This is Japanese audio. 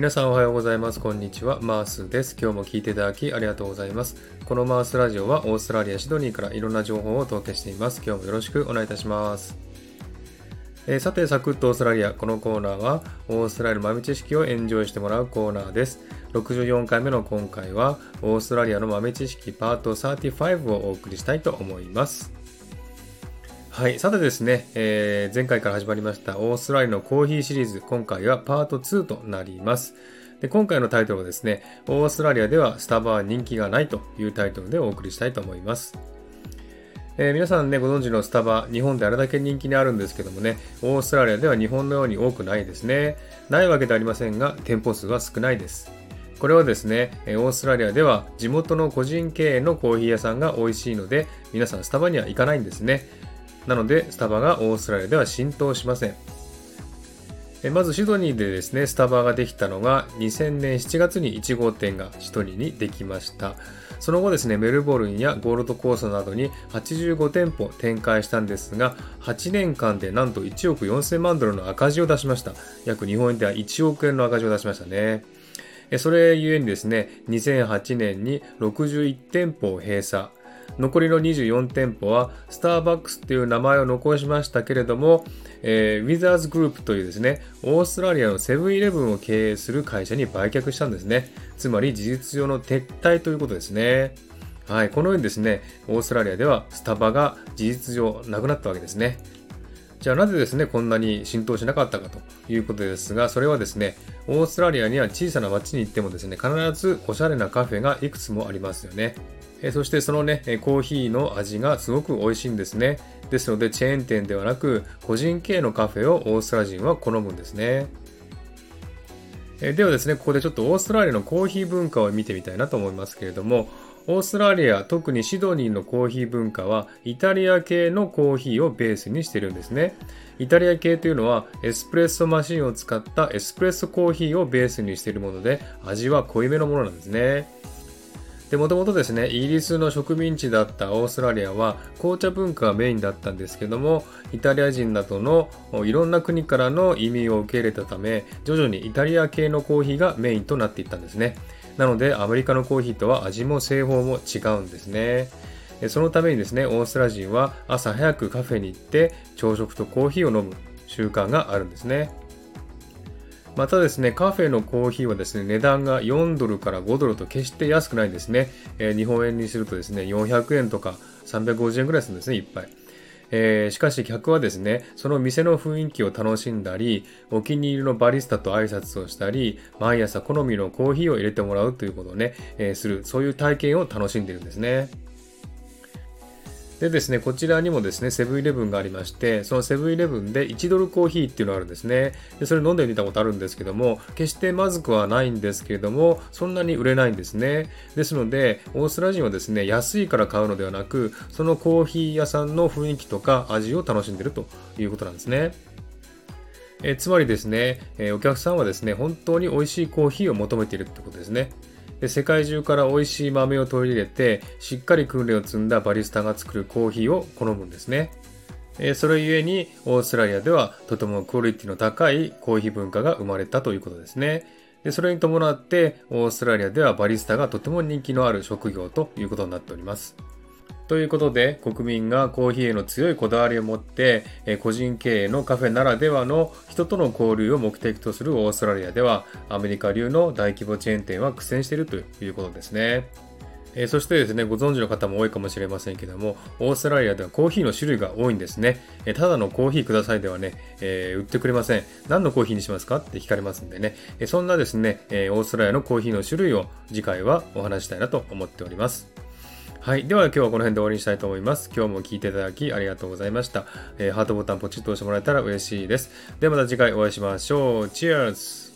皆さんおはようございます。こんにちは、マースです。今日も聞いていただきありがとうございます。このマースラジオはオーストラリアシドニーからいろんな情報をお届けしています。今日もよろしくお願いいたします。さて、サクッとオーストラリア。このコーナーはオーストラリアの豆知識をエンジョイしてもらうコーナーです。64回目の今回はオーストラリアの豆知識パート35をお送りしたいと思います。はい、さてですね、前回から始まりましたオーストラリアのコーヒーシリーズ、今回はパート2となります。で、今回のタイトルはですね、オーストラリアではスタバは人気がないというタイトルでお送りしたいと思います。皆さんね、ご存知のスタバ、日本であれだけ人気にあるんですけどもね、オーストラリアでは日本のように多くないですね。ないわけではありませんが、店舗数は少ないです。これはですね、オーストラリアでは地元の個人経営のコーヒー屋さんが美味しいので、皆さんスタバには行かないんですね。なのでスタバがオーストラリアでは浸透しません。まずシドニーでですね、スタバができたのが2000年7月に1号店がシドニーにできました。その後ですね、メルボルンやゴールドコーストなどに85店舗展開したんですが、8年間でなんと1億4000万ドルの赤字を出しました。約日本円では1億円の赤字を出しましたね。それゆえにですね、2008年に61店舗を閉鎖、残りの24店舗はスターバックスという名前を残しましたけれども、ウィザーズグループというですね、オーストラリアのセブンイレブンを経営する会社に売却したんですね。つまり事実上の撤退ということですね。はい、このようにですね、オーストラリアではスタバが事実上なくなったわけですね。じゃあなぜですね、こんなに浸透しなかったかということですが、それはですね、オーストラリアには小さな町に行ってもですね、必ずおしゃれなカフェがいくつもありますよね。そしてそのね、コーヒーの味がすごく美味しいんですね。ですのでチェーン店ではなく、個人経営のカフェをオーストラリア人は好むんですね。ではですね、ここでちょっとオーストラリアのコーヒー文化を見てみたいなと思いますけれども、オーストラリア、特にシドニーのコーヒー文化はイタリア系のコーヒーをベースにしているんですね。イタリア系というのはエスプレッソマシンを使ったエスプレッソコーヒーをベースにしているもので、味は濃いめのものなんですね。もともとですね、イギリスの植民地だったオーストラリアは紅茶文化がメインだったんですけども、イタリア人などのいろんな国からの移民を受け入れたため、徐々にイタリア系のコーヒーがメインとなっていったんですね。なのでアメリカのコーヒーとは味も製法も違うんですね。そのためにですね、オーストラリア人は朝早くカフェに行って朝食とコーヒーを飲む習慣があるんですね。またですね、カフェのコーヒーはですね、値段が4ドルから5ドルと決して安くないですね。日本円にするとですね、400円とか350円ぐらいするんですね、一杯。しかし客はですね、その店の雰囲気を楽しんだり、お気に入りのバリスタと挨拶をしたり、毎朝好みのコーヒーを入れてもらうということをね、する、そういう体験を楽しんでいるんですね。でですね、こちらにもですね、セブンイレブンがありまして、そのセブンイレブンで1ドルコーヒーっていうのがあるんですね。でそれ飲んでみたことあるんですけども、決してまずくはないんですけれども、そんなに売れないんですね。ですのでオーストラリア人はですね、安いから買うのではなく、そのコーヒー屋さんの雰囲気とか味を楽しんでいるということなんですね。つまりですね、お客さんはですね、本当に美味しいコーヒーを求めているってことですね。で、世界中から美味しい豆を取り入れて、しっかり訓練を積んだバリスタが作るコーヒーを好むんですね。それゆえにオーストラリアではとてもクオリティの高いコーヒー文化が生まれたということですね。で、それに伴ってオーストラリアではバリスタがとても人気のある職業ということになっております。ということで、国民がコーヒーへの強いこだわりを持って、個人経営のカフェならではの人との交流を目的とするオーストラリアでは、アメリカ流の大規模チェーン店は苦戦しているということですね。そしてですね、ご存知の方も多いかもしれませんけども、オーストラリアではコーヒーの種類が多いんですね。ただのコーヒーくださいではね、売ってくれません。何のコーヒーにしますかって聞かれますんでね。そんなですね、オーストラリアのコーヒーの種類を次回はお話したいなと思っております。はい、では今日はこの辺で終わりにしたいと思います。今日も聞いていただきありがとうございました。ハートボタンポチッと押してもらえたら嬉しいです。ではまた次回お会いしましょう。チアーズ。